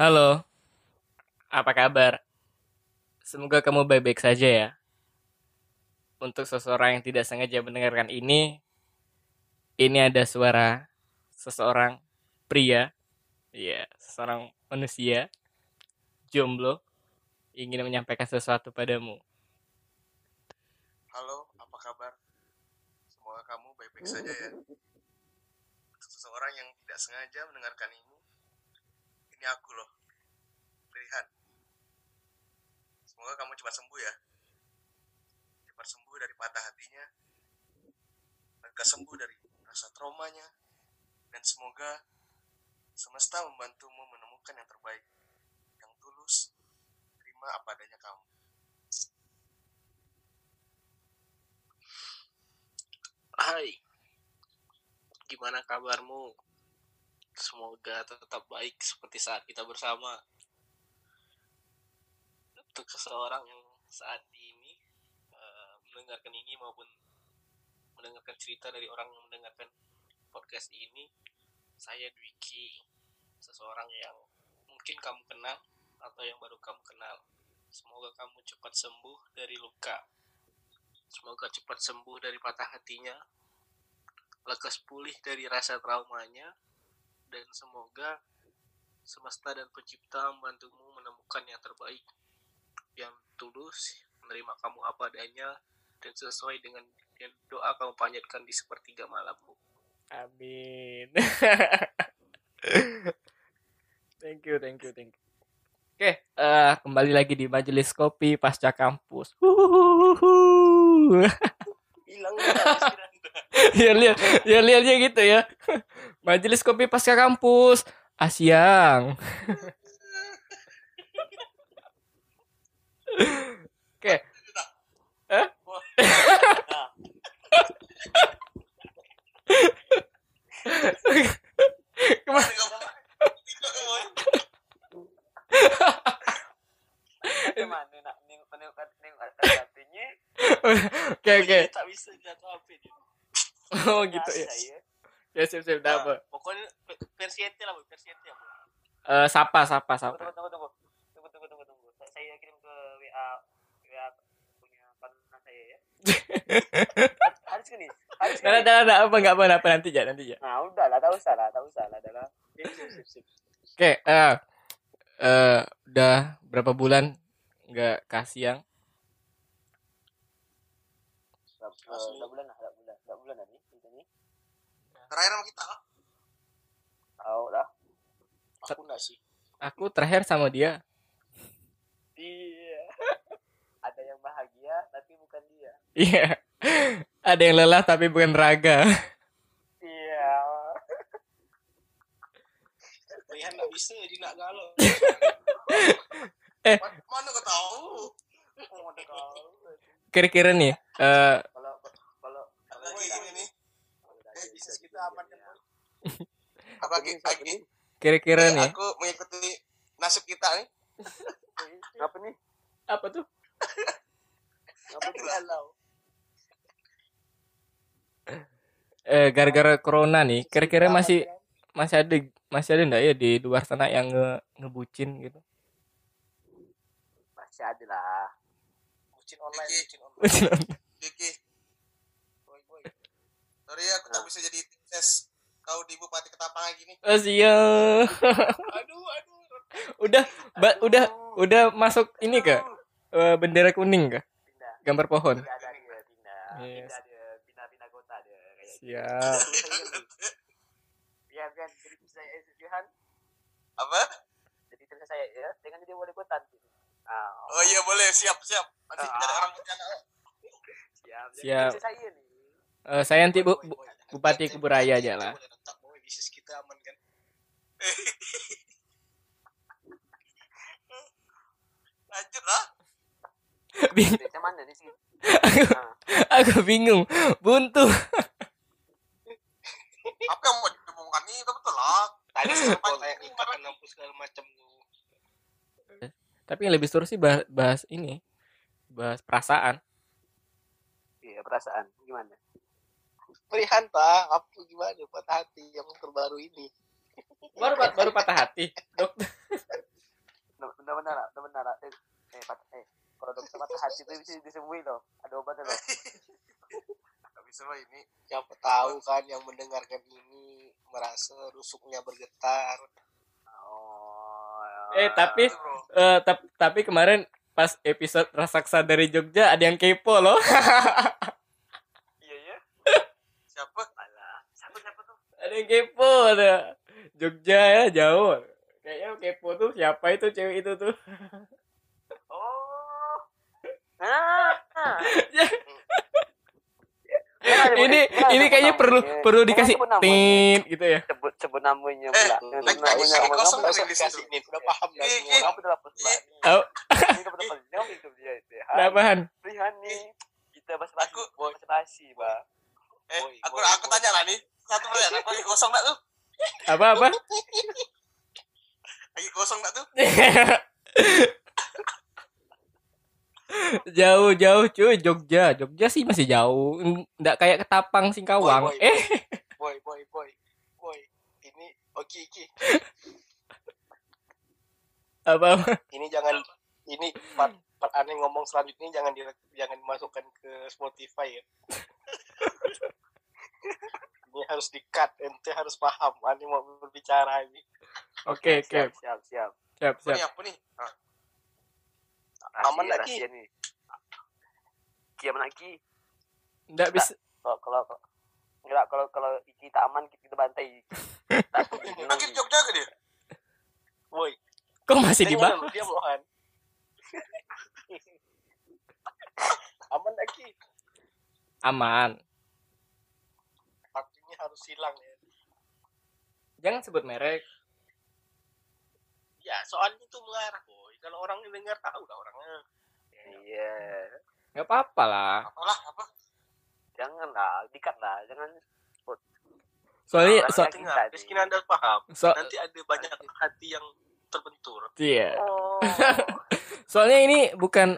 Halo, apa kabar? Semoga kamu baik-baik saja ya. Untuk seseorang yang tidak sengaja mendengarkan ini ada suara seseorang pria, seorang manusia, jomblo, ingin menyampaikan sesuatu padamu. Halo, apa kabar? Semoga kamu baik-baik saja ya. Untuk seseorang yang tidak sengaja mendengarkan ini aku loh, Prihan. Semoga kamu cepat sembuh ya. Cepat sembuh dari patah hatinya, mereka sembuh dari rasa traumanya, dan semoga semesta membantumu menemukan yang terbaik, yang tulus, terima apa adanya kamu. Hai, gimana kabarmu? Semoga tetap baik seperti saat kita bersama. Untuk seseorang yang saat ini mendengarkan ini maupun mendengarkan cerita dari orang yang mendengarkan podcast ini, saya Dwiki, seseorang yang mungkin kamu kenal atau yang baru kamu kenal. Semoga kamu cepat sembuh dari luka. Semoga cepat sembuh dari patah hatinya, lekas pulih dari rasa traumanya, dan semoga semesta dan pencipta membantumu menemukan yang terbaik, yang tulus, menerima kamu apa adanya, dan sesuai dengan doa kamu panjatkan di sepertiga malammu. Amin. Thank you. Oke, kembali lagi di Majelis Kopi Pasca Kampus. Hilang banget. Ya lihat gitu ya. Majelis Kopi Pasca Kampus Asiang. Oke. Hah? Oke. Tak bisa jatuh HP dia. Oh gitu ya. Ya siap-siap dapat. Pokoknya versi ente lah. Sapa. Tunggu. Saya kirim ke WA punya partner saya ya. Harus kini. Ada apa nanti ya. Nah, udahlah, tak usah lah adalah. Sip. Oke, udah berapa bulan enggak kasih yang? 2 bulan tadi. Terakhir sama kita lah. Tahu lah. Aku enggak sih. Aku terakhir sama dia. Iya. Ada yang bahagia tapi bukan dia. Iya. Ada yang lelah tapi bukan raga. Iya. Lihat enggak bisa jadi nak galau. Mana kau tahu? Kira-kira nih apa lagi? Kira-kira nih aku mengikuti nasib kita nih. apa tuh gara-gara corona nih kira-kira masih ada enggak ya di luar sana yang ngebucin gitu? Masih ada lah, bucin online. Sorry aku tak bisa jadi tes kau di Bupati Ketapang lagi nih. Aduh. Udah masuk ini kah? Bendera kuning kah? Gambar pohon. Pindah kota dia kayak. Siap. Biar jadi saya Johan. Apa? Jadi terus saya ya, dengan jadi wali kota. Oh iya boleh, siap. Masih ada orang bercanda. Siap. Saya nanti Bupati Kubu Raya aja lah. Bisnis kita aman kan? Lanjut lah. Aku bingung, buntu. Apa yang mau diomongkan ini betul lah. Tadi sempat kayak ungkapan nampus segala macam. Tapi yang lebih seru sih bahas perasaan. Iya, perasaan. Gimana? Prihan Pak, apa gimana patah hati yang terbaru ini? Baru patah hati, Dok. benar. Produk tempat hati itu bisa disembuhin loh. Ada obatnya loh. Tapi semua ini siapa tahu kan yang mendengarkan ini merasa rusuknya bergetar. Tapi kemarin pas episode Rasaksa dari Jogja ada yang kepo loh. Iya ya. Siapa? Siapa tuh? Ada yang kepo ada. Jogja ya jauh. Kayaknya kepo tuh siapa itu cewek itu tuh. Oh. Ini kayaknya perlu dikasih tip gitu ya. Sebut namanya pula. Kosong dikasih ini udah paham lah semua. Aku udah hapus lah. Tahu. Ini udah paham dong itu dia itu. Apaan? Prihan nih. Kita basa-basi, Pak. Aku tanya lah nih. Satu menit apa lagi kosong enggak tuh? Apa? Lagi kosong enggak tuh? Jauh cuy Jogja sih masih jauh, nggak kayak Ketapang Singkawang. Boy ini Iki apa ini jangan ini part aneh ngomong selanjutnya jangan dimasukkan ke Spotify ya. Ini harus di-cut, ente harus paham aneh mau berbicara ini. Oke. Siap. Apa nih? Aman lagi nih. Kiam lagi. Enggak bisa. Kalau Iki tak aman kita bantai. Lagi Jogja ke dia? Woi. Kok masih di bawah? Dia melawan. Aman lagi. Aman. Artinya harus hilang ya. Jangan sebut merek. Ya, soalnya itu mengarah. Kalau orang dengar tahu lah orangnya. Iya. Enggak apa-apa lah. Apa? Janganlah, dikat lah, jangan sebut. Soalnya Rizki Nanda paham. Nanti ada banyak hati yang terbentur. Iya. Oh. Soalnya ini bukan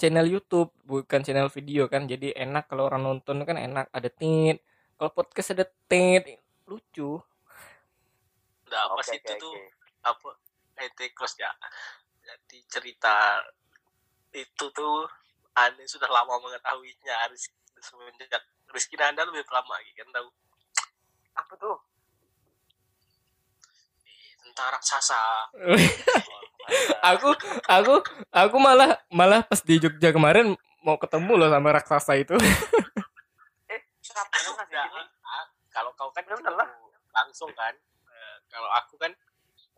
channel YouTube, bukan channel video kan. Jadi enak kalau orang nonton kan enak, ada tit. Kalau podcast ada tit, lucu. Nah, pas itu tuh apa? Etikos ya. Jadi cerita itu tuh Ane sudah lama mengetahuinya semenjak Rizki Nanda lebih lama lagi kan tahu. Apa tuh? Tentang raksasa. aku malah pas di Jogja kemarin mau ketemu loh sama raksasa itu. Kalau kau kan langsung kan. Kalau aku kan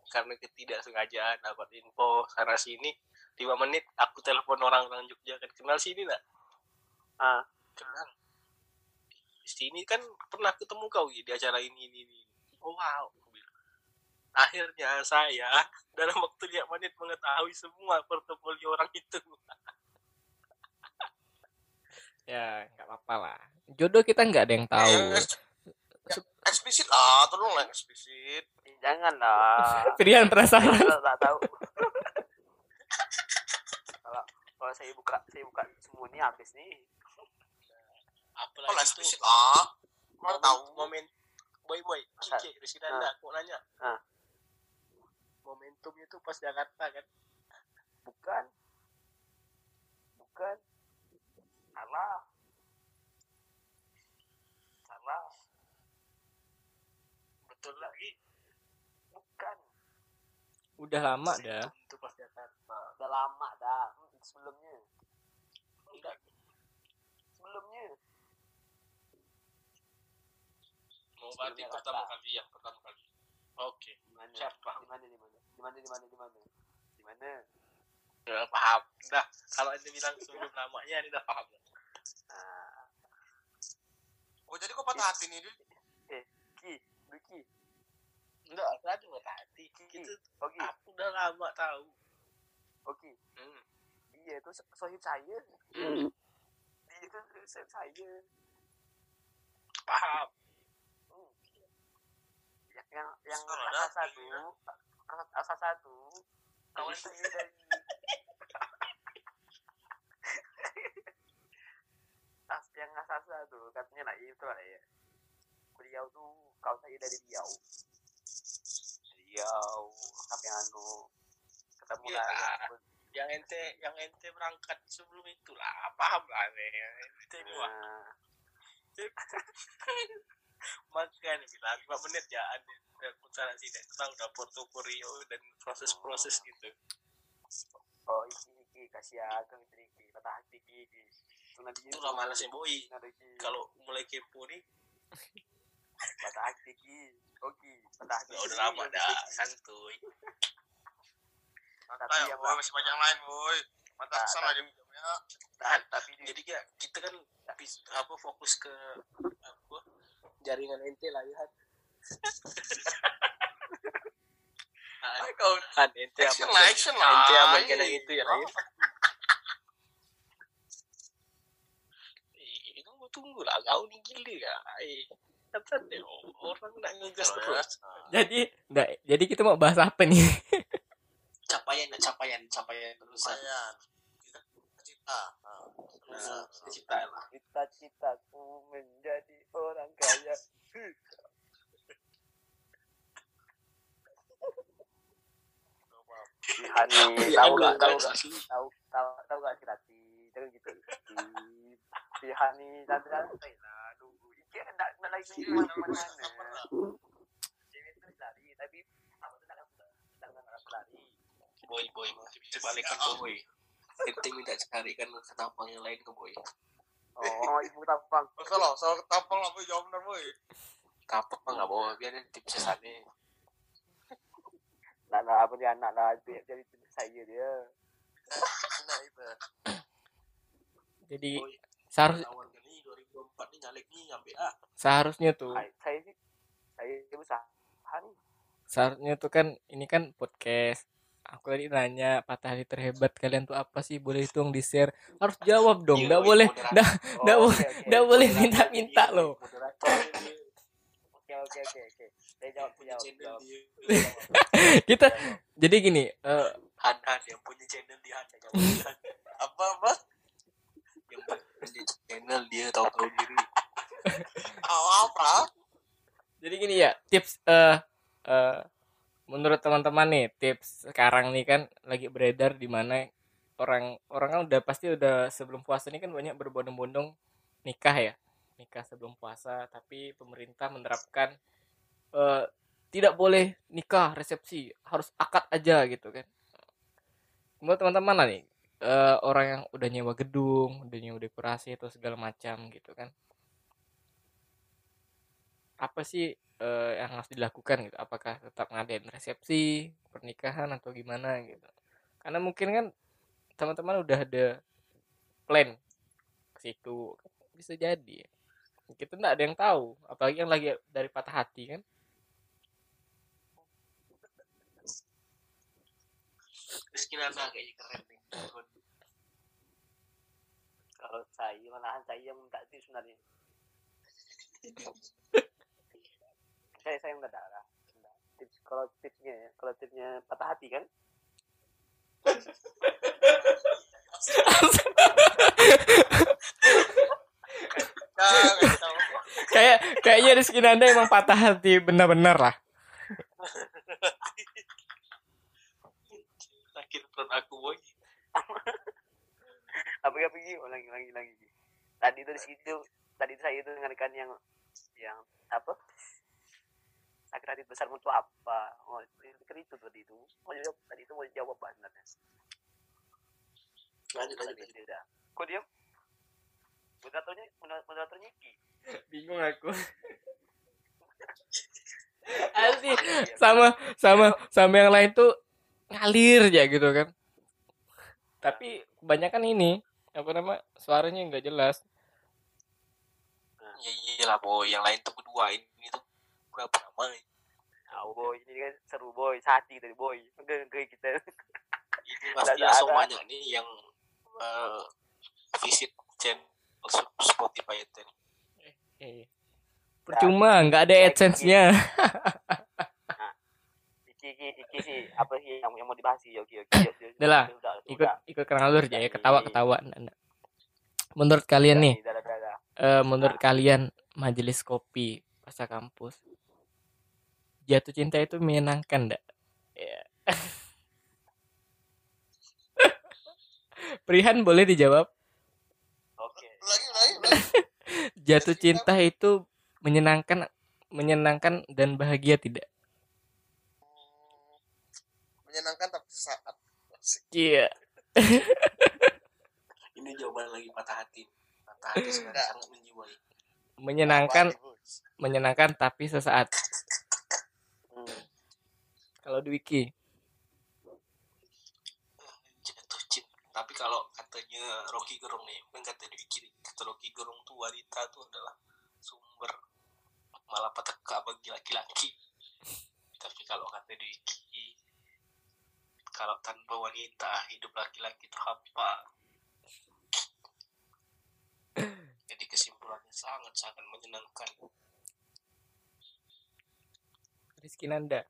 karena ketidaksengajaan dapat info sana sini 5 menit aku telepon orang-orang Jogja kan kenal sini enggak? Kenal. Di sini kan pernah ketemu kau di acara ini. Oh, wow. Akhirnya saya dalam waktu 5 menit mengetahui semua portofolio orang itu. Ya, enggak apa-apa lah. Jodoh kita enggak ada yang tahu. Eksplisit lah, tolong lah eksplisit. Jangan lah. Pilihan penasaran. Tidak tahu. Kalau saya buka semua ini habis nih. Apalagi oh, eksplisit lah. Mau tahu momen boy Kiki Rizki Nanda aku nanya. Momentumnya itu pas Jakarta kan? Bukan. Salah. Betul lagi. Bukan. Udah lama dah. Itu pas Jakarta. Udah lama dah. Sebelumnya. Enggak. Sebelumnya. Mau berarti pertama kali. Oke. Di mana? Udah paham. Dah, kalau ente bilang sebelum namanya ini udah paham. Nah. Oh, jadi kok patah hati nih, Dul? Dwiki. Enggak, tadi patah hati. Gitu. Okay. Aku udah lama tahu. Oke. Okay. Dia itu sohib saya. Dia itu sohib saya. Paham. Yang asal satu. Kawan saya dari yang asal satu katanya naif itu lah ya. Beliau tuh kawan saya dari Riau. Sampai anu ketemu ya, lagi. Yang ente berangkat sebelum itulah, paham lah nih. Ente gua. Makanya bilang 5 menit ya ada putaran tidak tentang dapur Tukurio dan proses-proses gitu. Oh, Iki kasihan kan Iki patah hati Iki. Itu lah malas ya boy. Kalau mulai kepo nih patah hati Iki. Oke, patah hati. Udah lama dah santuy. Tapi ya masih banyak lain boy. Mantap sana aja ya. Tapi jadi kita kan apa fokus ke apa jaringan ente lah ya. Kan ente apa? Ente apa kena itu ya lah. Eh, tunggu lah kau ni gila ya. Apa deh orang nak ngegas terus. Jadi kita mau bahas apa nih? Capaian terusan. Cita-cita. Cita-citaku menjadi orang kaya. Hani tahu enggak cerita terus gitu. Si Hani santai lah nunggu. Iki enggak lagi di mana-mana. Jadi itu lari tapi apa tuh enggak lari. Boy masih bisa balik ke boy. Penting minta carikan Ketapang yang lain ke boy. Oh, ibu Ketapang. Kalau soal Ketapang lah boy, jawab benar boy. Ketapang enggak bawa biar nanti bisa sane. Lah apa dia anak lah jadi saya dia. Nah, itu. Jadi seharusnya tahun ini 2004 ini nyalek nih sampai A. Seharusnya tuh. Saya bisa. Seharusnya tuh kan ini kan podcast. Aku tadi nanya patah hati terhebat kalian tuh apa sih, boleh hitung di share, harus jawab dong, nggak boleh minta-minta loh. Oke, saya jawab jawab. Kita jadi gini, Han yang punya channel dia apa yang punya channel dia tahu diri. Apa? Jadi gini ya tips menurut teman-teman nih, tips sekarang nih kan lagi beredar di mana orang kan udah pasti sebelum puasa ini kan banyak berbondong-bondong nikah sebelum puasa, tapi pemerintah menerapkan tidak boleh nikah resepsi, harus akad aja gitu kan. Menurut teman-teman lah nih, orang yang udah nyewa gedung, udah nyewa dekorasi atau segala macam gitu kan. Apa sih yang harus dilakukan gitu, apakah tetap ngadain resepsi pernikahan atau gimana gitu, karena mungkin kan teman-teman udah ada plan ke situ, bisa jadi kita nggak ada yang tahu, apalagi yang lagi dari patah hati kan. Rizki Nanda kayaknya keren nih. Kalau saya malahan saya yang minta tips sebenarnya. Saya enggak ada tips. Kalau tipsnya patah hati kan kayaknya Rizki Nanda emang patah hati benar-benar lah. Sakit perut aku boy. Apa pergi lagi tadi itu disitu tadi saya itu dengarkan yang apa sakit hati besar untuk apa? Oh, itu tadi itu. Mau jawab apa sebenarnya? Lanjut. Kok diam? Moderatornya Iki. Bingung aku. Asli sama yang lain tuh ngalir aja gitu kan. Tapi kebanyakan ini suaranya enggak jelas. Iyalah boy, yang lain tuh berdua ini tuh berapa main. Oh boy, ini kan seru boy, sehati tadi boy. Enggak kita. Ini pasti langsung banyak nih yang visit channel Spotify itu. Percuma, enggak ada AdSense-nya. Iki sih, apa sih yang mau dibahas sih? Oke. Udahlah, ikut kerang alur aja ya, ketawa-ketawa. Menurut kalian nih, menurut kalian Majelis Kopi Pasca Kampus jatuh cinta itu menyenangkan enggak? Ya. Prihan boleh dijawab? Oke. Lagi. Jatuh cinta itu menyenangkan dan bahagia tidak? Menyenangkan tapi sesaat. Iya. Ini jawaban lagi patah hati. Patah hati sebenarnya sangat menjiwai. Menyenangkan tapi sesaat. Kalau Dwiki? Jatuh cinta. Tapi kalau katanya Rocky Gerung nih, bukan kata Dwiki, kata Rocky Gerung tuh wanita tuh adalah sumber malapetaka bagi laki-laki. Tapi kalau kata Dwiki, kalau tanpa wanita hidup laki-laki terhampa. Jadi kesimpulannya sangat-sangat menyenangkan. Rizki Nanda?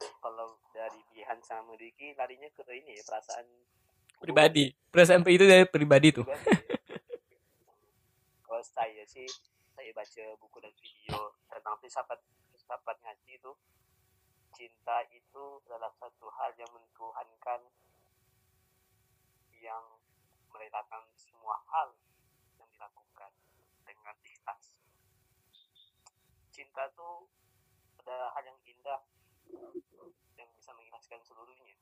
Kalau dari Bihan sama Diki larinya ke ini ya, perasaan pribadi. Perasaan itu dari pribadi tuh. Kalau saya sih, saya baca buku dan video tentang filsafat ngaji itu. Cinta itu adalah satu hal yang mentuhankan, yang merelakan semua hal yang dilakukan dengan ikhlas. Cinta itu adalah hal yang indah yang bisa mengikhlaskan seluruhnya.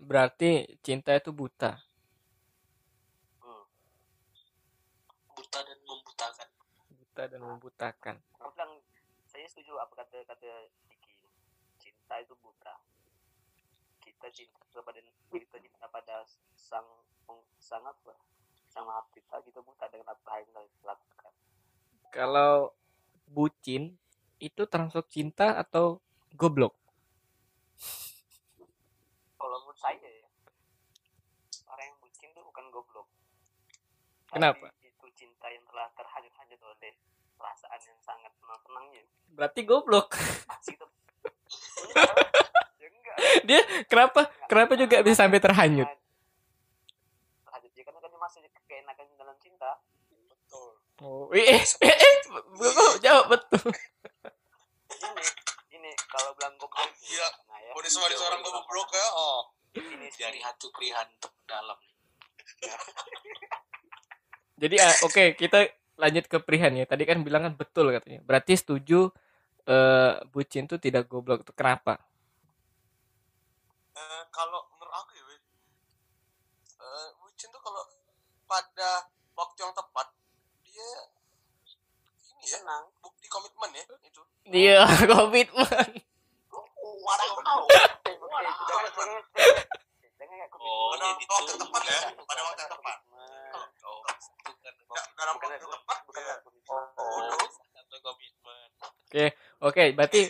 Berarti cinta itu buta. Buta dan membutakan. Buta dan membutakan. Aku bilang, saya setuju apa kata Iki. Cinta itu buta. Kita cinta pada sang maha cipta, kita buta dengan apa yang kita lakukan. Kalau bucin itu termasuk cinta atau goblok? Kalau menurut saya ya, orang yang bucin itu bukan goblok. Kenapa? Tapi itu cinta yang telah terhanyut-hanyut oleh perasaan yang sangat senang-senangnya. Berarti goblok. Dia kenapa juga bisa sampai terhanyut? Terhanyut dia kan ada masih keenakan dalam cinta. Betul. Oh, jawab betul. Ini kalau bilang goblok. Iya. Nah, ya. Bodi semua seorang goblok ya. Oh. Ini dari hati Prihan terdalam. Jadi oke, kita lanjut ke Prihan ya. Tadi kan bilang kan betul katanya. Berarti setuju bucin tuh tidak goblok. Kenapa? Kalau menurut aku ya, bucin tuh kalau pada waktu yang tepat dia ini ya, bukti komitmen ya itu. Iya, komitmen. Pada waktu yang tepat. Dalam waktu yang tepat. Oke, berarti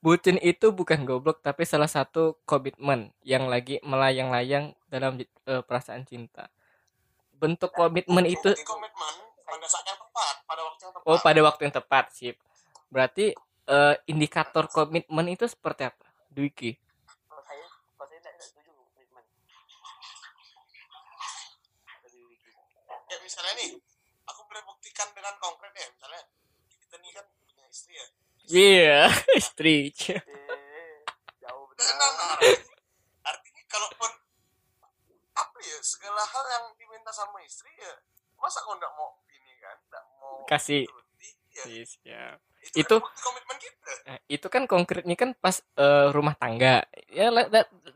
bucin itu bukan goblok tapi salah satu komitmen yang lagi melayang-layang dalam perasaan cinta. Bentuk komitmen itu. Pada saat yang tepat, pada waktu yang tepat. Oh, pada waktu yang tepat, sip. Berarti indikator komitmen itu seperti apa, Dwiki? Kalau saya tidak setuju komitmen. Ya misalnya nih, aku boleh buktikan dengan konkret ya, misalnya kita nih kan punya istri ya. Iya, istri. Jauh benar. Artinya kalaupun apa ya, segala hal yang diminta sama istri ya, masa kau tidak mau? Kasih ya. Siap. Itu komitmen kita. Itu kan konkretnya kan pas rumah tangga ya,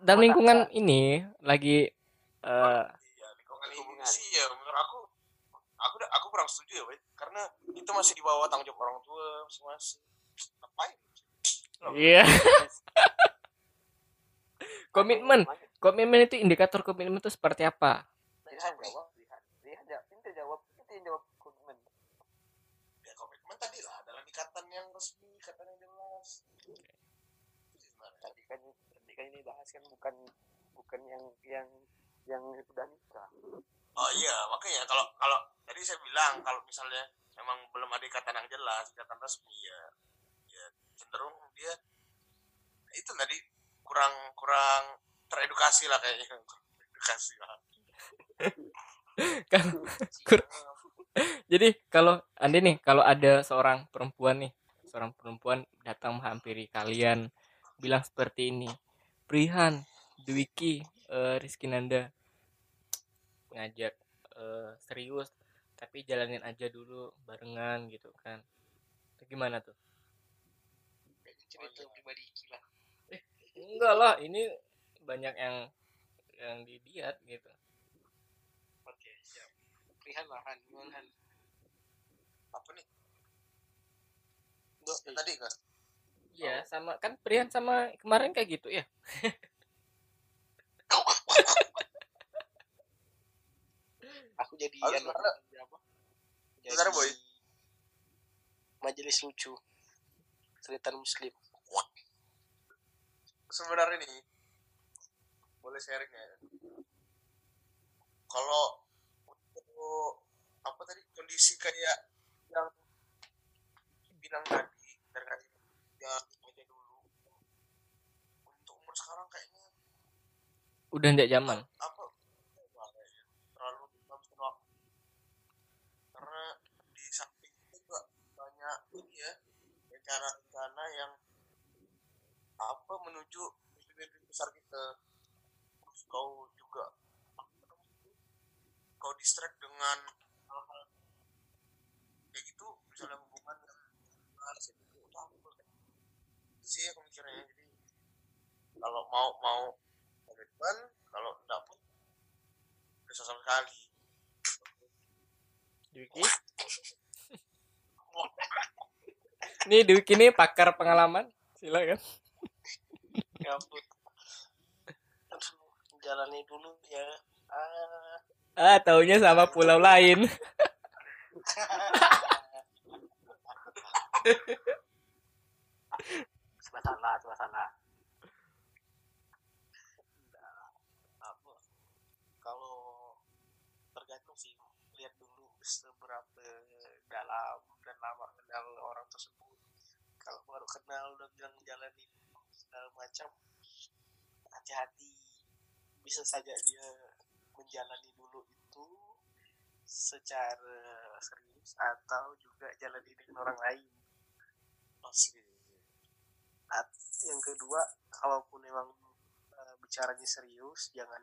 dalam lingkungan ini lagi ya, lingkungan sih ya. Menurut aku kurang setuju ya, Pak, karena itu masih di bawah tanggung jawab orang tua masing-masing. Ngapain? Iya. Komitmen itu, indikator komitmen itu seperti apa? Dia jawab tadi lah, dalam ikatan yang resmi, ikatan yang jelas. Tadi kan ini bahas kan bukan yang sudah nikah. Oh iya, makanya kalau tadi saya bilang kalau misalnya memang belum ada ikatan yang jelas, ikatan resmi ya cenderung dia itu tadi kurang teredukasi lah kayaknya. Teredukasi lah. Kan Jadi kalau Anda nih, kalau ada seorang perempuan datang menghampiri kalian bilang seperti ini, Prihan, Dwiki, Rizki Nanda ngajak serius, tapi jalanin aja dulu barengan gitu kan. Itu gimana tuh? Cerita pribadi Iki lah. Enggak lah, ini banyak yang dilihat gitu. Oke, siap. Prihan lahan, lahan. Apa nih? Enggak, tadi enggak? Iya, oh. Sama kan Prihan sama kemarin kayak gitu ya. Aku jadi apa? Bentar, boy. Majelis lucu. Seritan muslim. Sebenarnya nih boleh sharing ya. Kalau apa tadi kondisi kayak yang bilang tadi terkait yang aja dulu untuk umur sekarang kayaknya udah nggak zaman. Apa terlalu dalam waktu karena di samping itu juga banyak ini ya rencana-rencana yang apa menuju mimpi-mimpi besar kita. Terus kau juga kau distract dengan hal-hal kayak gitu, misalnya hubungan harus itu apa sih aku mikirnya. Jadi kalau mau komitmen, kalau enggak pun bisa sama sekali. Dwiki nih, Dwiki ini pakar pengalaman, silakan. Ya ampun, jalani dulu ya. Taunya sama pulau lain. Sebelah sana. Nah, kalau tergantung sih, lihat dulu seberapa dalam dan lama kenal orang tersebut. Kalau baru kenal udah bilang jalanin segala macam, hati-hati, bisa saja dia menjalani dulu itu secara serius atau juga jalani dengan orang lain. Pasti. Yang kedua, kalaupun memang bicaranya serius, jangan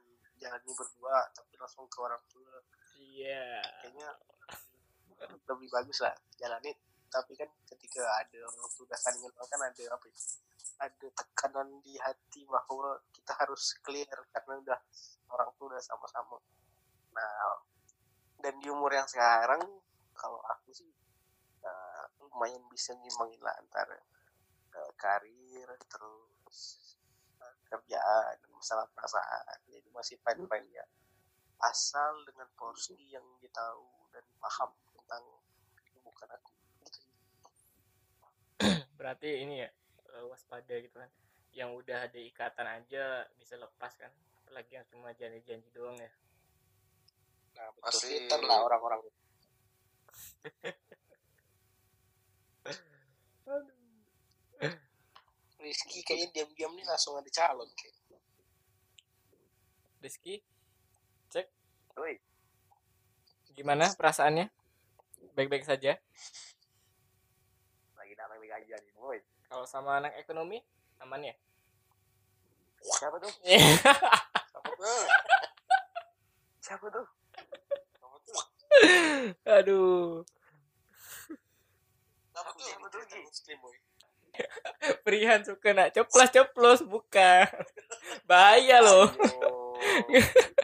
berdua, tapi langsung ke orang tua. Iya. Yeah. Kayaknya lebih bagus lah jalani. Tapi kan ketika ada tugasan yang kan ada apa ya? Ada tekanan di hati bahwa kita harus clear karena udah orang tuh udah sama-sama. Nah, dan di umur yang sekarang kalau aku sih lumayan bisa nyimbangin lah antara karir terus kerjaan dan masalah perasaan. Jadi masih fine-fine ya. Asal dengan porsi yang ditahu dan paham tentang bukan aku. Berarti ini ya waspada gitu kan, yang udah ada ikatan aja bisa lepas kan, apalagi yang cuma janji-janji doang ya. Nah betul, pinter lah orang-orang. Rizki kayaknya diam-diam nih langsung ada calon kayak. Rizki cek, oi, gimana perasaannya? Baik-baik saja. Lagi aja nih, boy. Kalau sama anak ekonomi aman ya? Siapa tuh? Siapa tuh? Aduh. Siapa tuh? Muslim, boy. Prihan suka nak coplos buka. Bahaya loh.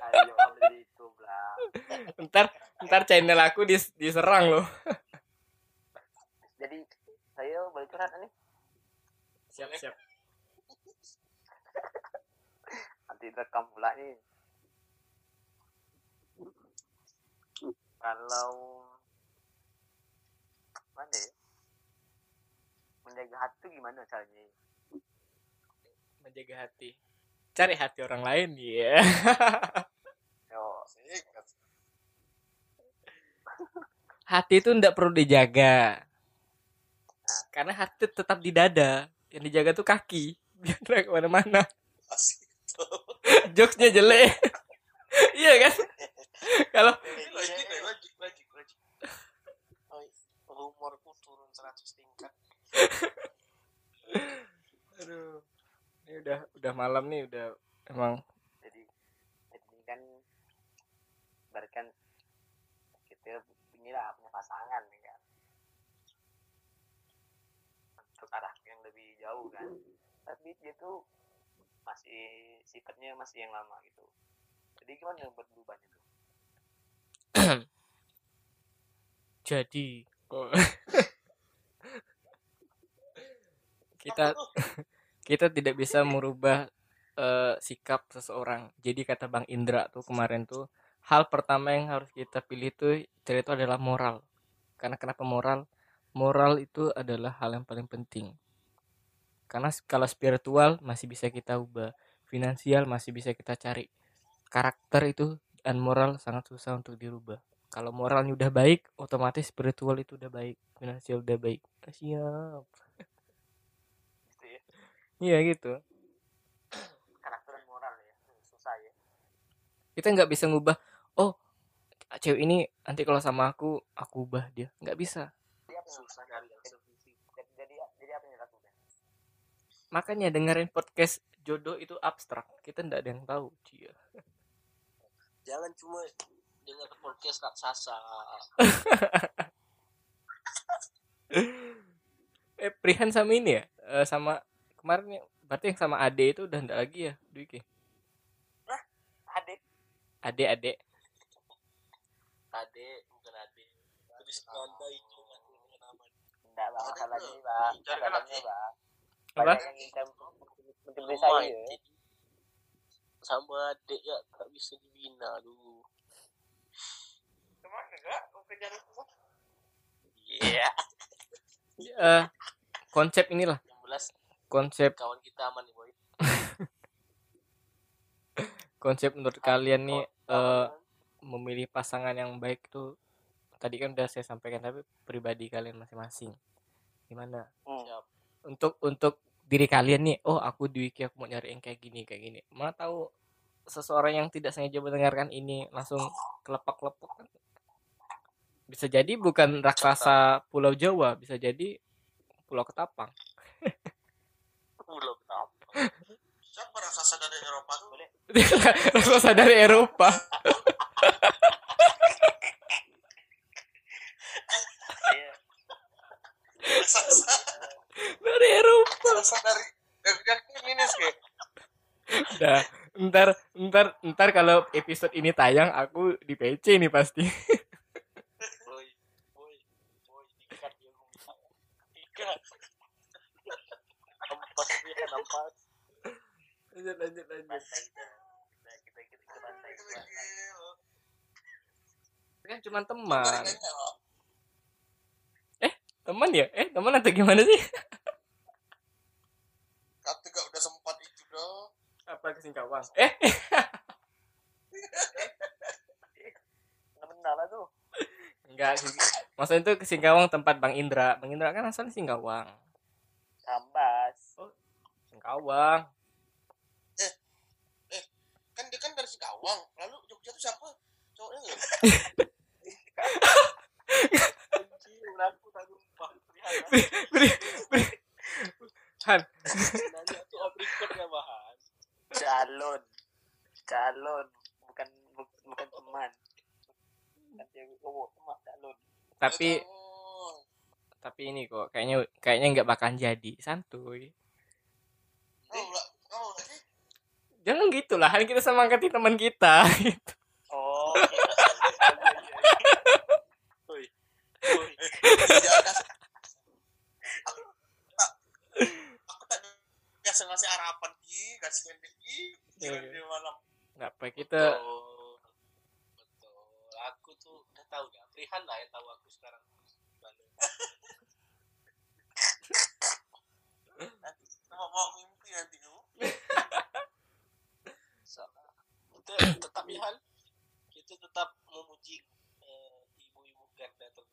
Ayo itu lah. Ntar channel aku diserang loh. Jadi saya balik curhat nih. Siap. Nanti rekam pula nih. Kalau mana ya? Menjaga hati gimana caranya? Menjaga hati. Cari hati orang lain, ya. Yo. Hati itu enggak perlu dijaga. Karena hati tetap di dada. Yang dijaga tuh kaki. Biar gak kemana-mana. Jokesnya jelek. Iya kan? Kalau logik. Humorku turun 100 tingkat. Aduh. Ini ini udah malam nih, udah emang. Jadi kan barikan kita inilah punya pasangan kan. Untuk arah yang lebih jauh kan. Tapi dia tuh masih sifatnya masih yang lama gitu. Jadi gimana yang berubahnya tuh? Jadi kita tidak bisa merubah sikap seseorang. Jadi kata Bang Indra tuh kemarin tuh, hal pertama yang harus kita pilih itu adalah moral. Karena kenapa moral? Moral itu adalah hal yang paling penting. Karena kalau spiritual masih bisa kita ubah, finansial masih bisa kita cari. Karakter itu dan moral sangat susah untuk dirubah. Kalau moralnya udah baik, otomatis spiritual itu udah baik, finansial udah baik. Siap. Iya gitu. Karakter dan moral ya, susah ya. Kita nggak bisa ngubah. Oh, cewek ini nanti kalau sama aku ubah dia. Nggak bisa. Susah kali. Jadi apa yang dilakukan? Makanya dengerin podcast jodoh itu abstrak. Kita nggak ada yang tahu dia. Jangan cuma dengar podcast raksasa. Prihan sama ini ya, sama. Kemarin berarti yang sama Ade itu udah enggak lagi ya, Dwiki? Hah? Ade, bukan Ade. Terus Nanda itu kan namanya. Enggak masalah lagi, Pak. Caranya, Pak. Apa? Mencuri saya. Sama Ade ya, enggak bisa dibina dulu. Kemana enggak? Mau kejar aku. Iya. Konsep inilah. 16 konsep kawan kita aman nih boy. Konsep menurut kalian nih memilih pasangan yang baik tuh tadi kan udah saya sampaikan, tapi pribadi kalian masing-masing gimana? Untuk diri kalian nih, oh aku Dwiki aku mau nyari yang kayak gini. Mana tahu seseorang yang tidak sengaja mendengarkan ini langsung kelepak-kelepuk kan. Bisa jadi bukan raksasa Pulau Jawa, bisa jadi Pulau Ketapang. Pulau Ketapang. Siapa raksasa dari Eropa tuh? Raksasa dari Eropa. Raksasa dari Eropa. Raksasa dari Minus ke. Dah, ntar kalau episode ini tayang aku di PC nih pasti. Boy, dikat dia ngomong. Dikat. Lanjut. Kita kan cuma teman. Teman ya? Teman atau gimana sih? Kata gak udah sempat itu dong. Apa ke Singkawang? Nggak benar lah tuh. Enggak. Maksudnya itu ke Singkawang tempat Bang Indra. Bang Indra kan asalnya Singkawang. Ambas. Oh, Singkawang. Kan dari Singkawang. Lalu Jogja itu siapa? Cowoknya enggak? Anjir, aku tak lupa. Han. Nanya tuh aprikot enggak bahas. Calon bukan teman. Kan cewek cowok teman calon. Tapi ini kok kayaknya nggak bakalan jadi. Santuy. Oh, jangan gitulah, kan kita sama angkatin teman kita gitu. Oh. Oi. Aku tadi ngasih harapan ki, kasih energi di malam. Enggak apa kita. Betul. Aku tuh udah tahu ya. Prihan lah yang tahu aku sekarang. Mau mimpi nanti tuh. Kita tetap memuji ibu-ibu ganda tuh.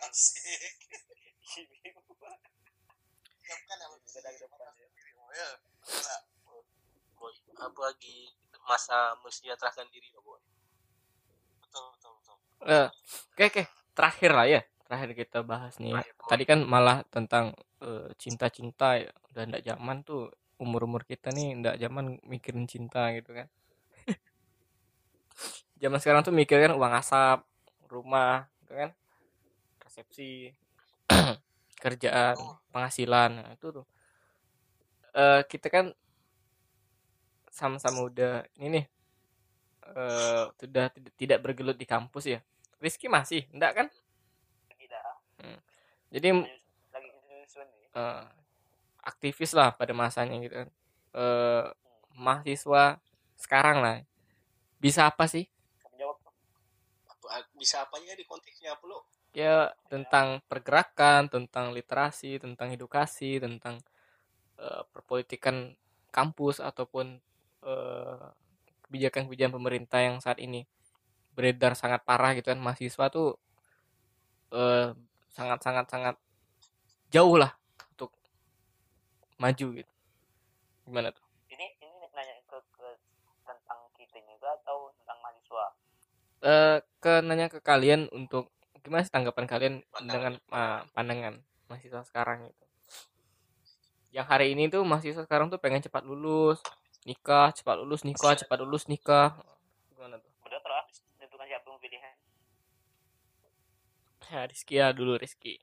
Asik. Ibu. Yang kan yang beda-beda ya. Boy, apa lagi masa mensejahterakan diri lo, Boy? Betul. Oke. Terakhir lah ya. Terakhir kita bahas nih. Tadi kan malah tentang cinta-cinta ya. Udah enggak zaman tuh umur-umur kita nih ndak zaman mikirin cinta gitu kan. Zaman sekarang tuh mikirin uang asap, rumah, gitu kan, resepsi, kerjaan, penghasilan, nah, itu tuh. Kita kan sama-sama udah ini nih, sudah tidak bergelut di kampus ya. Rizki masih, enggak kan? Tidak. Jadi lagi aktivis lah pada masanya gitu kan. Mahasiswa sekarang lah. Bisa apa sih? Bisa apanya di konteksnya apa lo? Ya, tentang pergerakan, tentang literasi, tentang edukasi, tentang perpolitikan kampus ataupun kebijakan-kebijakan pemerintah yang saat ini beredar sangat parah gitu kan. Mahasiswa tuh sangat-sangat jauh lah untuk maju gitu. Gimana tuh? Ini nanya ke tentang kita juga atau tentang mahasiswa? Nanya ke kalian untuk gimana sih tanggapan kalian dengan pandangan mahasiswa sekarang itu. Yang hari ini tuh mahasiswa sekarang tuh pengen cepat lulus, nikah, cepat lulus, nikah, cepat lulus, nikah. Gimana tuh? Udah terus tentukan siapa pilihan. Ya, Rizki ya dulu, Rizki.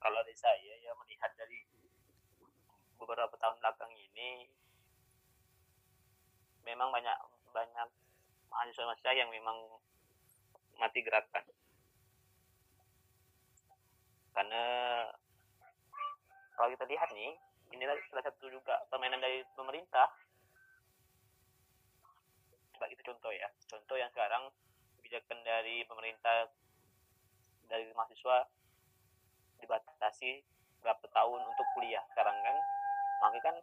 Kalau dari saya ya melihat dari beberapa tahun belakang ini memang banyak mahasiswa yang memang mati gerakan. Karena kalau kita lihat nih, inilah salah satu juga permainan dari pemerintah. Coba kita contoh yang sekarang kebijakan dari pemerintah dari mahasiswa dibatasi berapa tahun untuk kuliah sekarang kan, makanya kan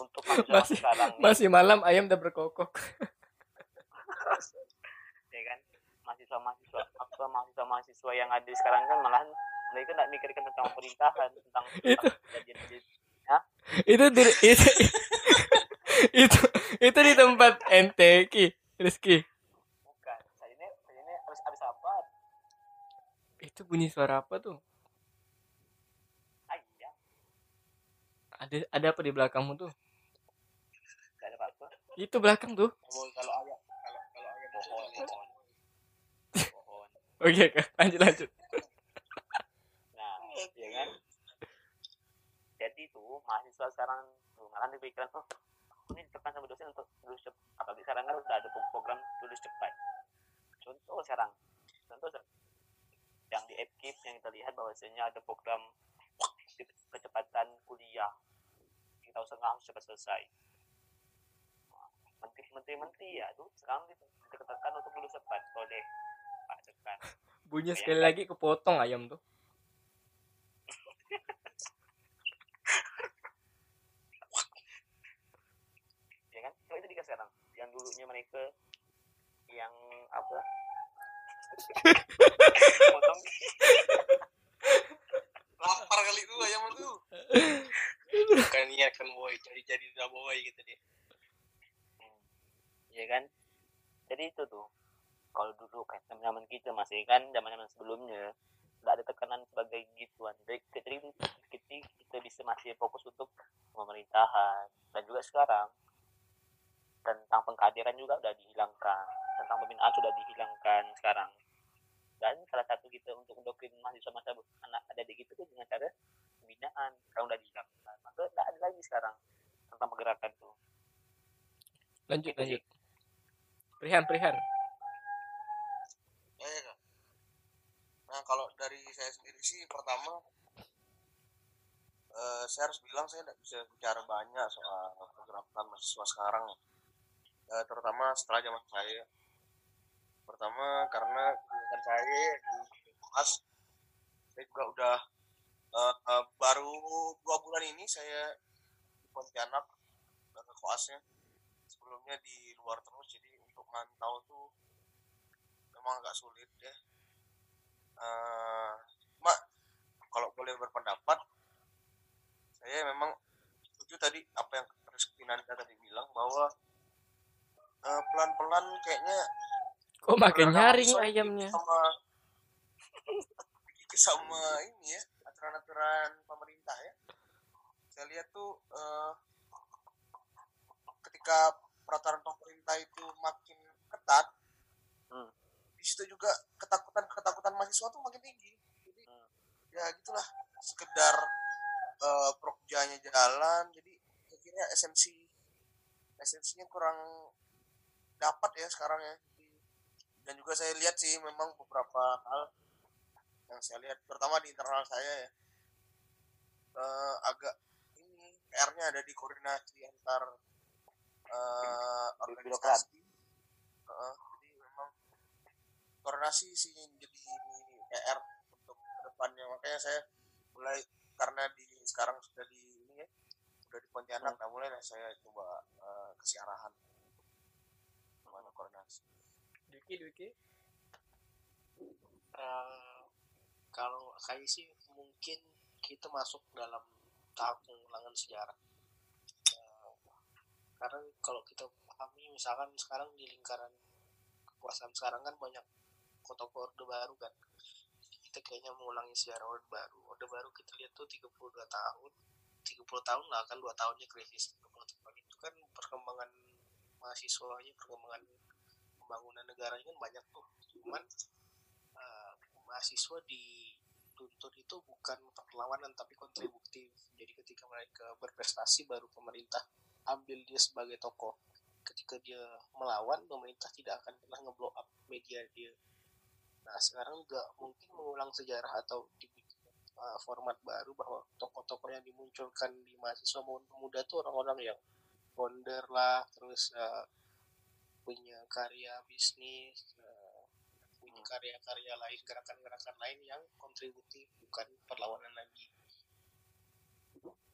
untuk mahasiswa sekarang masih nih, malam ayam udah berkokok. Ya kan, mahasiswa yang ada sekarang kan malahan mereka nggak mikirkan tentang pemerintahan, tentang kejadian. Itu di tempat NTQ, Rizki. Bukan, saya ini habis apa? Itu bunyi suara apa tuh? Iya. Ada apa di belakangmu tuh? Gak ada apa-apa. Itu belakang tuh. Kalau ayam pohon. Oke, lanjut. Ya kan? Jadi tuh mahasiswa sekarang malah dipikiran ini ditekan sama dosen untuk lulus cepat. Apalagi sekarang kan udah ada program lulus cepat. Contoh yang di FKIP yang kita lihat bahwasanya ada program kecepatan kuliah. Kita usah langsung cepat selesai. Menteri-menteri ya tuh sekarang ditekan untuk lulus cepat oleh Pak Dekan. Bunyi sekali lagi kepotong ayam tuh. Ya kan, kalau itu dikasih sekarang yang dulunya mereka yang apa potong lapar kali itu ayam itu bukan kan boy jadi udah boy gitu deh ya kan. Jadi itu tuh kalau dulu kan zaman kita masih kan zaman sebelumnya nggak ada tekanan sebagai gituan, jadi kita bisa masih fokus untuk pemerintahan. Dan juga sekarang tentang pengkaderan juga udah dihilangkan, tentang pembinaan sudah dihilangkan sekarang. Dan salah satu kita untuk mendoktrin mahasiswa anak adik itu dengan cara pembinaan sekarang udah dihilangkan, maka nggak ada lagi sekarang tentang pergerakan tuh. Lanjut Prihan Nah, kalau dari saya sendiri sih, pertama saya harus bilang saya tidak bisa bicara banyak soal pergerakan mahasiswa sekarang ya. Terutama setelah zaman saya. Pertama karena kegiatan saya di kelas, saya juga udah baru 2 bulan ini saya di Pontianak ke koasnya. Sebelumnya di luar terus, jadi untuk mantau tuh memang agak sulit ya. Mak, kalau boleh berpendapat, saya memang setuju tadi apa yang Rizki Nanda tadi bilang bahwa pelan-pelan kayaknya kok makin nyaring ayamnya sama ini ya, aturan-aturan pemerintah ya. saya lihat tuh ketika peraturan pemerintah itu makin ketat, di situ juga ketakutan mahasiswa tuh makin tinggi. Jadi ya gitulah, sekedar prokjanya jalan, jadi akhirnya esensinya kurang dapat ya sekarang ya. Dan juga saya lihat sih memang beberapa hal yang saya lihat, terutama di internal saya ya, agak ini PR-nya ada di koordinasi antar organisasi. Jadi memang koordinasi sih jadi PR untuk kedepannya. Makanya saya mulai, karena di sekarang sudah di ini ya, sudah di Pontianak, nah mulai saya coba kasih arahan gimana koordinasi. Dwiki. Kalau saya sih mungkin kita masuk dalam tahap pengulangan sejarah. Karena kalau kita pahami, misalkan sekarang di lingkaran kekuasaan sekarang kan banyak kota Orde Baru kan. Jadi kita kayaknya mengulangi sejarah Orde Baru. Orde Baru kita lihat tuh 30 tahun lah kan, 2 tahunnya krisis. 30 tahun itu kan perkembangan mahasiswanya, perkembangan pembangunan negaranya kan banyak tuh. Cuman mahasiswa dituntut itu bukan perlawanan tapi kontributif. Jadi ketika mereka berprestasi baru pemerintah ambil dia sebagai tokoh. Ketika dia melawan, pemerintah tidak akan pernah ngeblow up media dia. Nah sekarang juga mungkin mengulang sejarah atau dibikin format baru bahwa tokoh-tokoh yang dimunculkan di mahasiswa maupun pemuda tuh orang-orang yang founder lah, terus punya karya bisnis, karya-karya lain, gerakan-gerakan lain yang kontributif, bukan perlawanan lagi.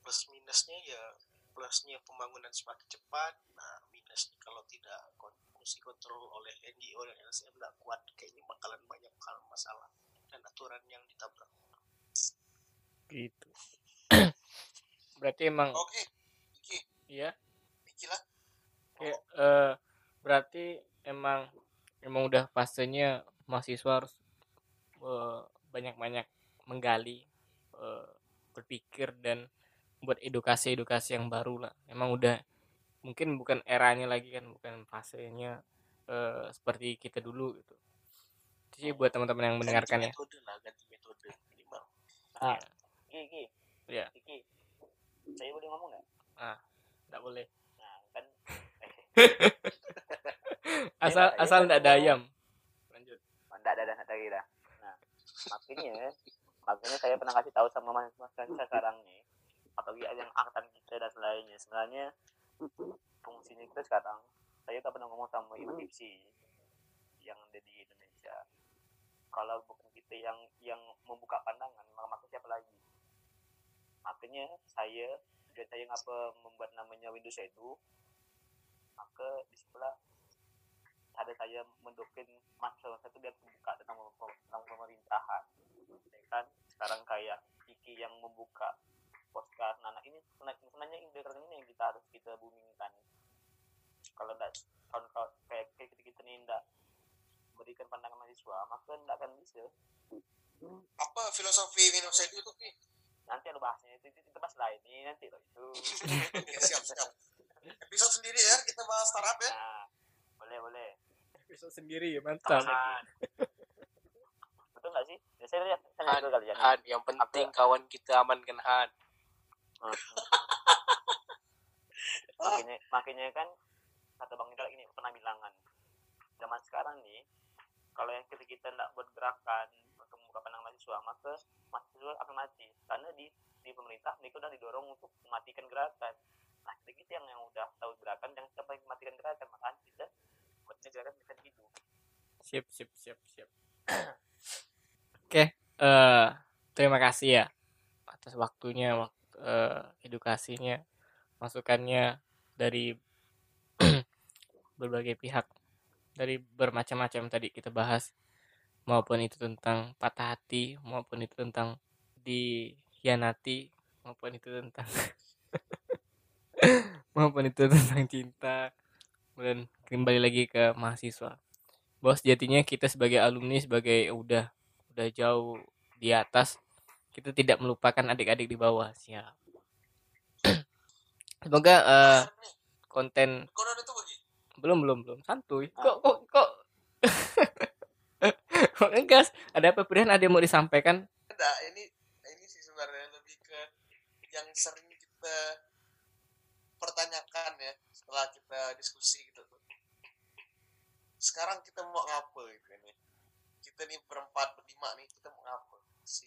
Plus minusnya ya, plusnya pembangunan semakin cepat, nah minusnya kalau tidak fungsi kontrol oleh NGO dan LSM tidak kuat, kayaknya bakalan banyak hal masalah dan aturan yang ditabrak. Gitu. Berarti emang. Oke. Iki. Iya. Iki lah. Oke. Berarti emang udah fasenya mahasiswa harus banyak-banyak menggali, berpikir dan buat edukasi yang baru lah. Emang udah mungkin bukan eranya lagi kan, bukan fasenya seperti kita dulu gitu. Jadi buat teman-teman yang mendengarkan ya. Ganti metode minimal. Ah, Iki. Iya. Iki. Saya boleh ngomong nggak? Ah, nggak boleh. Nah, kan. asal nggak ada ayam. Ada kira. Nah, makanya saya pernah kasih tahu sama mahasiswa sekarang nih, atau yang angkatan kita dan lainnya. Sebenarnya fungsinya kita sekarang, saya tak pernah ngomong sama ibu Tipsi yang ada di Indonesia. Kalau bukan kita yang membuka pandangan, maka siapa lagi? Makanya saya membuat namanya Windows Edu, maka di sebelah ada saya mendokin masalah itu biar membuka tentang pemerintahan. Kan sekarang kayak Iki yang membuka podcast anak ini, sebenarnya indikator ini yang kita harus kita boomingkan. Kalau enggak kawan-kawan kayak kita ini enggak berikan pandangan mahasiswa, maka enggak akan bisa. Apa filosofi Windows Edu itu nih? Nanti ada bahasnya itu kita bahas lain ini nanti loh itu. Oke, siap. Episode sendiri ya, kita bahas startup ya. Nah, boleh. Episode sendiri, mantap. Betul nggak sih? Ya, saya lihat dulu kalian. Han, yang penting kawan kita amankan Han. Makanya kan kata Bang Indra ini pernah bilangan. Zaman sekarang nih, kalau yang kita nggak buat gerakan untuk membuka pandangan mahasiswa, maka mahasiswa akan mati. Karena di pemerintah mereka udah didorong untuk mematikan gerakan. Nah, kita yang udah tahu gerakan, yang siapa yang mematikan gerakan, maka kita negara bisa hidup. Siap. Oke. Terima kasih ya atas waktunya, edukasinya, masukannya dari berbagai pihak, dari bermacam-macam tadi kita bahas, maupun itu tentang patah hati, maupun itu tentang dikhianati, maupun itu tentang maupun itu tentang cinta. Dan kembali lagi ke mahasiswa. Bahwa sejatinya kita sebagai alumni, sebagai udah jauh di atas, kita tidak melupakan adik-adik di bawah. Siap. Semoga konten belum santuy. Kok ngegas. Ada apa Prihan, ada yang mau disampaikan? Ada, ini sih sebenarnya lebih ke yang sering kita pertanyakan ya setelah kita diskusi gitu. Sekarang kita mau ngapa gitu ini? Kita nih berempat berlima nih, kita mau ngapa sih?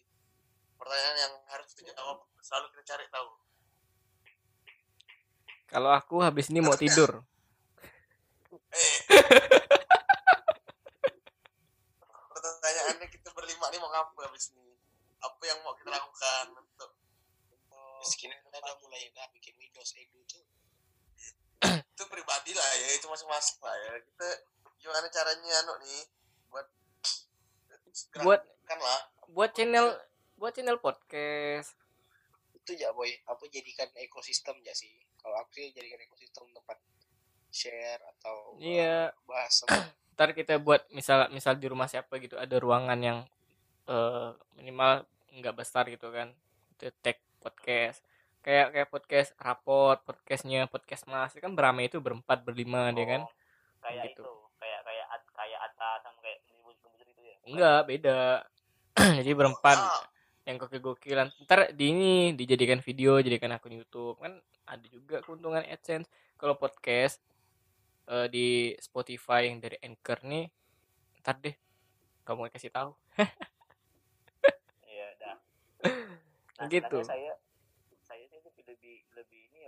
Pertanyaan yang harus dijawab, selalu kita cari tahu. Kalau aku habis ini mau tidur. Pertanyaannya kita berlima nih mau ngapa habis ini? Apa yang mau kita lakukan untuk miskin kita mulai bikin Windows Edu tuh. Itu pribadi lah ya, itu masing-masing lah ya. Kita gimana caranya nih buat channel podcast. Itu ya boy, aku jadikan ekosistem ya sih. Kalau aku sih jadikan ekosistem tempat share atau bahas. Ntar kita buat misal di rumah siapa gitu, ada ruangan yang minimal nggak besar gitu kan, itu tag podcast kayak podcast rapot, podcastnya podcast mas kan beramai itu berempat berlima dia kan kayak gitu. Itu kayak atas sama kayak menimbun gitu ya, enggak beda. Jadi berempat yang gokil-gokilan ntar di ini dijadikan video, jadikan akun YouTube kan, ada juga keuntungan AdSense. Kalau podcast di Spotify yang dari Anchor nih ntar deh kamu kasih tahu. Iya dah nah, gitu lebih ini ya.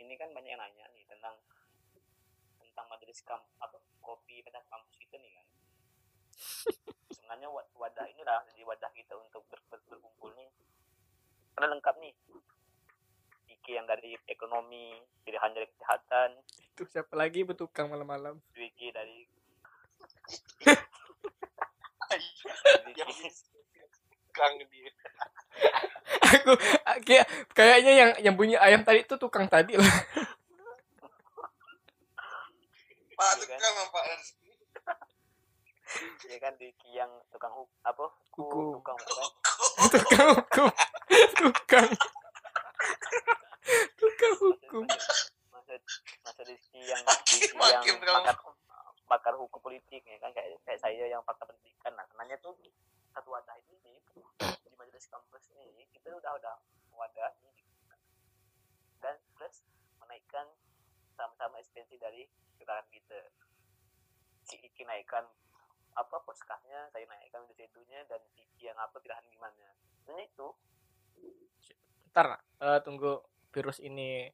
Ini kan banyak yang nanya nih tentang majelis kopi pasca kampus itu nih kan. Sebenarnya wadah inilah jadi wadah kita untuk berkumpul nih. Karena lengkap nih. Iki yang dari ekonomi, Pilihan dari kesehatan. Itu siapa lagi bertukang malam-malam? Dwiki dari tukang dia. Aku kayaknya yang bunyi ayam tadi itu tukang tadi lah. Pak tukang apa? Ya kan Dwiki yang tukang apa? Kuku. Tukang hukum. Maksud Rizki yang pakar hukum politik ya kan, kayak saya yang pakar pendidikan. Nah, sebenarnya tuh satu wadah ini nih di majelis kampus ini kita udah wadah ini dan terus menaikkan sama-sama esensi dari gerakan kita. Si Iki naikkan apa podcastnya, saya naikkan video sedunya, dan Iki yang apa pilihan gimana. Dan itu ntar tunggu virus ini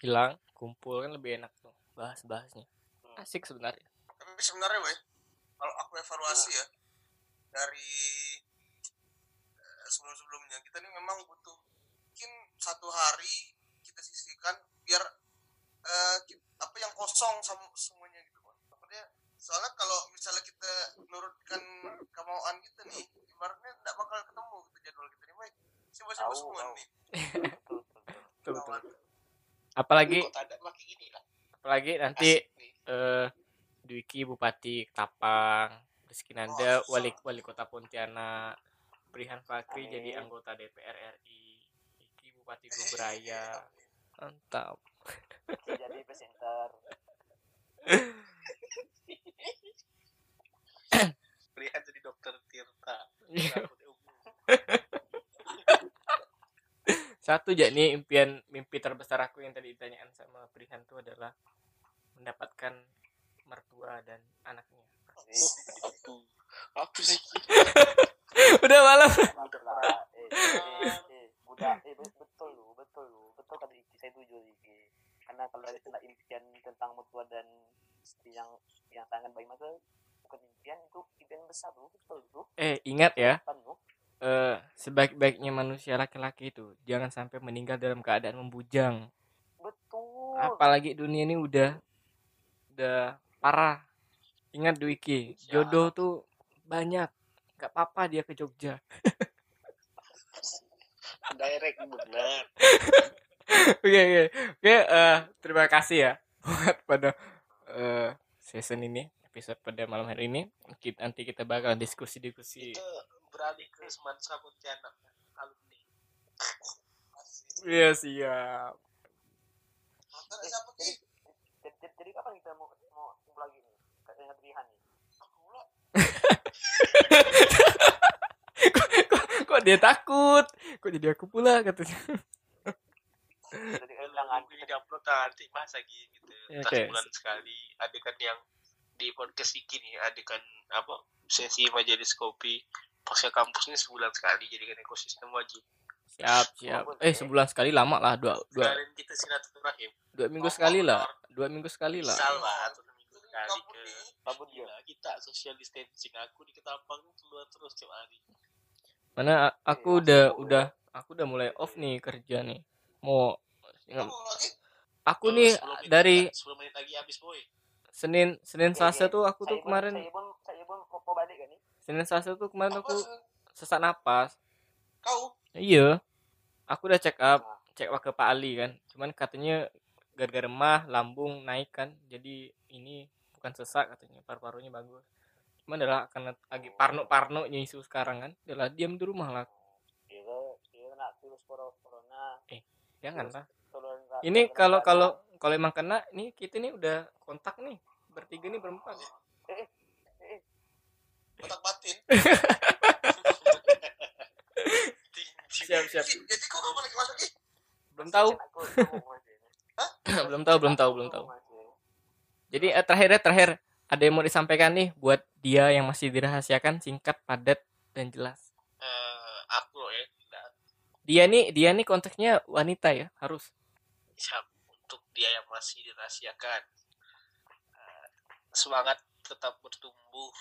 hilang, kumpul kan lebih enak tuh bahasnya. Asik sebenarnya. Tapi sebenarnya boy, kalau aku evaluasi ya dari sebelum-sebelumnya kita ini memang butuh mungkin satu hari kita sisihkan biar apa yang kosong semuanya gitu kan. Soalnya kalau misalnya kita menurutkan kemauan kita nih, ibaratnya nggak bakal ketemu gitu jadwal kita nih boy. Coba-coba semua nih. Betul. Apalagi nanti Dwiki Bupati Ketapang, Rizki Nanda Wali Kota Pontianak, Prihan Fakri jadi anggota DPR RI, Iki Bupati Kubu Raya. Mantap. Jadi presenter. Prihan jadi dokter Tirta. Satu jadi mimpi terbesar aku yang tadi ditanyakan sama Prihan tuh adalah mendapatkan mertua dan anaknya. Aku sih. Udah malam. Betul tadi saya setuju Iki. Karena kalau ada impian tentang mertua dan yang tangan bayi masa bukan impian, itu impian besar loh, betul loh. Ingat ya. Sebaik-baiknya manusia laki-laki itu jangan sampai meninggal dalam keadaan membujang. Betul. Apalagi dunia ini udah parah. Ingat Dwiki, jodoh tuh banyak. Gak apa-apa dia ke Jogja. Direct benar. Oke, terima kasih ya buat pada season ini, episode pada malam hari ini. Nanti kita bakal diskusi. Itu beralih ke Semansa Pontianak alumni. Iya, siap. kita mau kumpul lagi nih. Katanya Prihan nih. Kok dia takut? Kok jadi aku pula katanya. Jadi elangan di upload nanti bahas lagi gitu. Okay. Sebulan sekali adegan yang di podcast Iki nih, adegan apa? Sesi majelis kopi pasca kampus ini sebulan sekali, jadikan ekosistem wajib. Siap. Sebulan sekali lama lah, dua. Kita silaturahim. 2 minggu sekali lah. 2 minggu sekali lah. Salah, 1 minggu sekali ke. Kabut dia. Kita social distancing, aku di Ketapang keluar terus tiap hari. Mana aku udah mulai off nih kerja nih. Mau aku nih dari 10 menit lagi habis, boy. Senin Selasa tuh aku tuh kemarin saya pun mau balik kan nih. Senin Selasa tuh kemarin aku sesak napas. Kau? Iya. Aku udah check up ke Pak Ali kan. Cuman katanya gara-gara mah lambung naik kan. Jadi ini bukan sesak katanya, paru-parunya bagus. Cuman adalah karena lagi parno-parnonya isu sekarang kan. Adalah diam di rumah lah. Iya nak virus corona. Jangan lah. Ini kalau emang kena nih, kita nih udah kontak nih bertiga nih berempat. Kontak batin. Siap. Jadi kok kamu lagi masuk sih? Belum tahu. Jadi terakhir ada yang mau disampaikan nih buat dia yang masih dirahasiakan, singkat, padat dan jelas. Aku ya. Dia nih konteksnya wanita ya, harus. Siap. Dia yang masih dirahasiakan, semangat tetap bertumbuh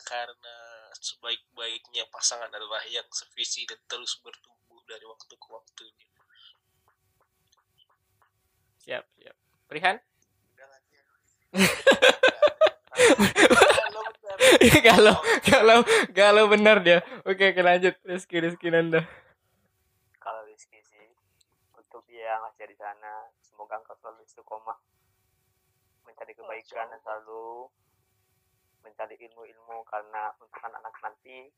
karena sebaik-baiknya pasangan adalah yang sevisi dan terus bertumbuh dari waktu ke waktunya. Siap. Prihan? Galau benar dia. Oke, lanjut. Rizki Nanda. Kalau Rizki sih, untuk dia yang masih di sana, semoga engkau selalu istiqomah mencari kebaikan dan selalu mencari ilmu-ilmu karena untuk anak-anak nanti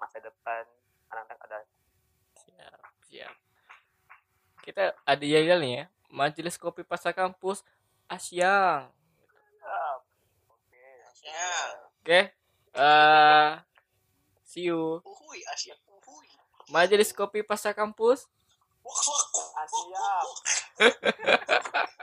masa depan anak-anak ada. Siap. Kita ada yel nih ya, Majelis Kopi Pasca Kampus Asyang. Oke. See you. Uhuy, Asyang. Uhuy. Majelis Kopi Pasca Kampus. Asyang.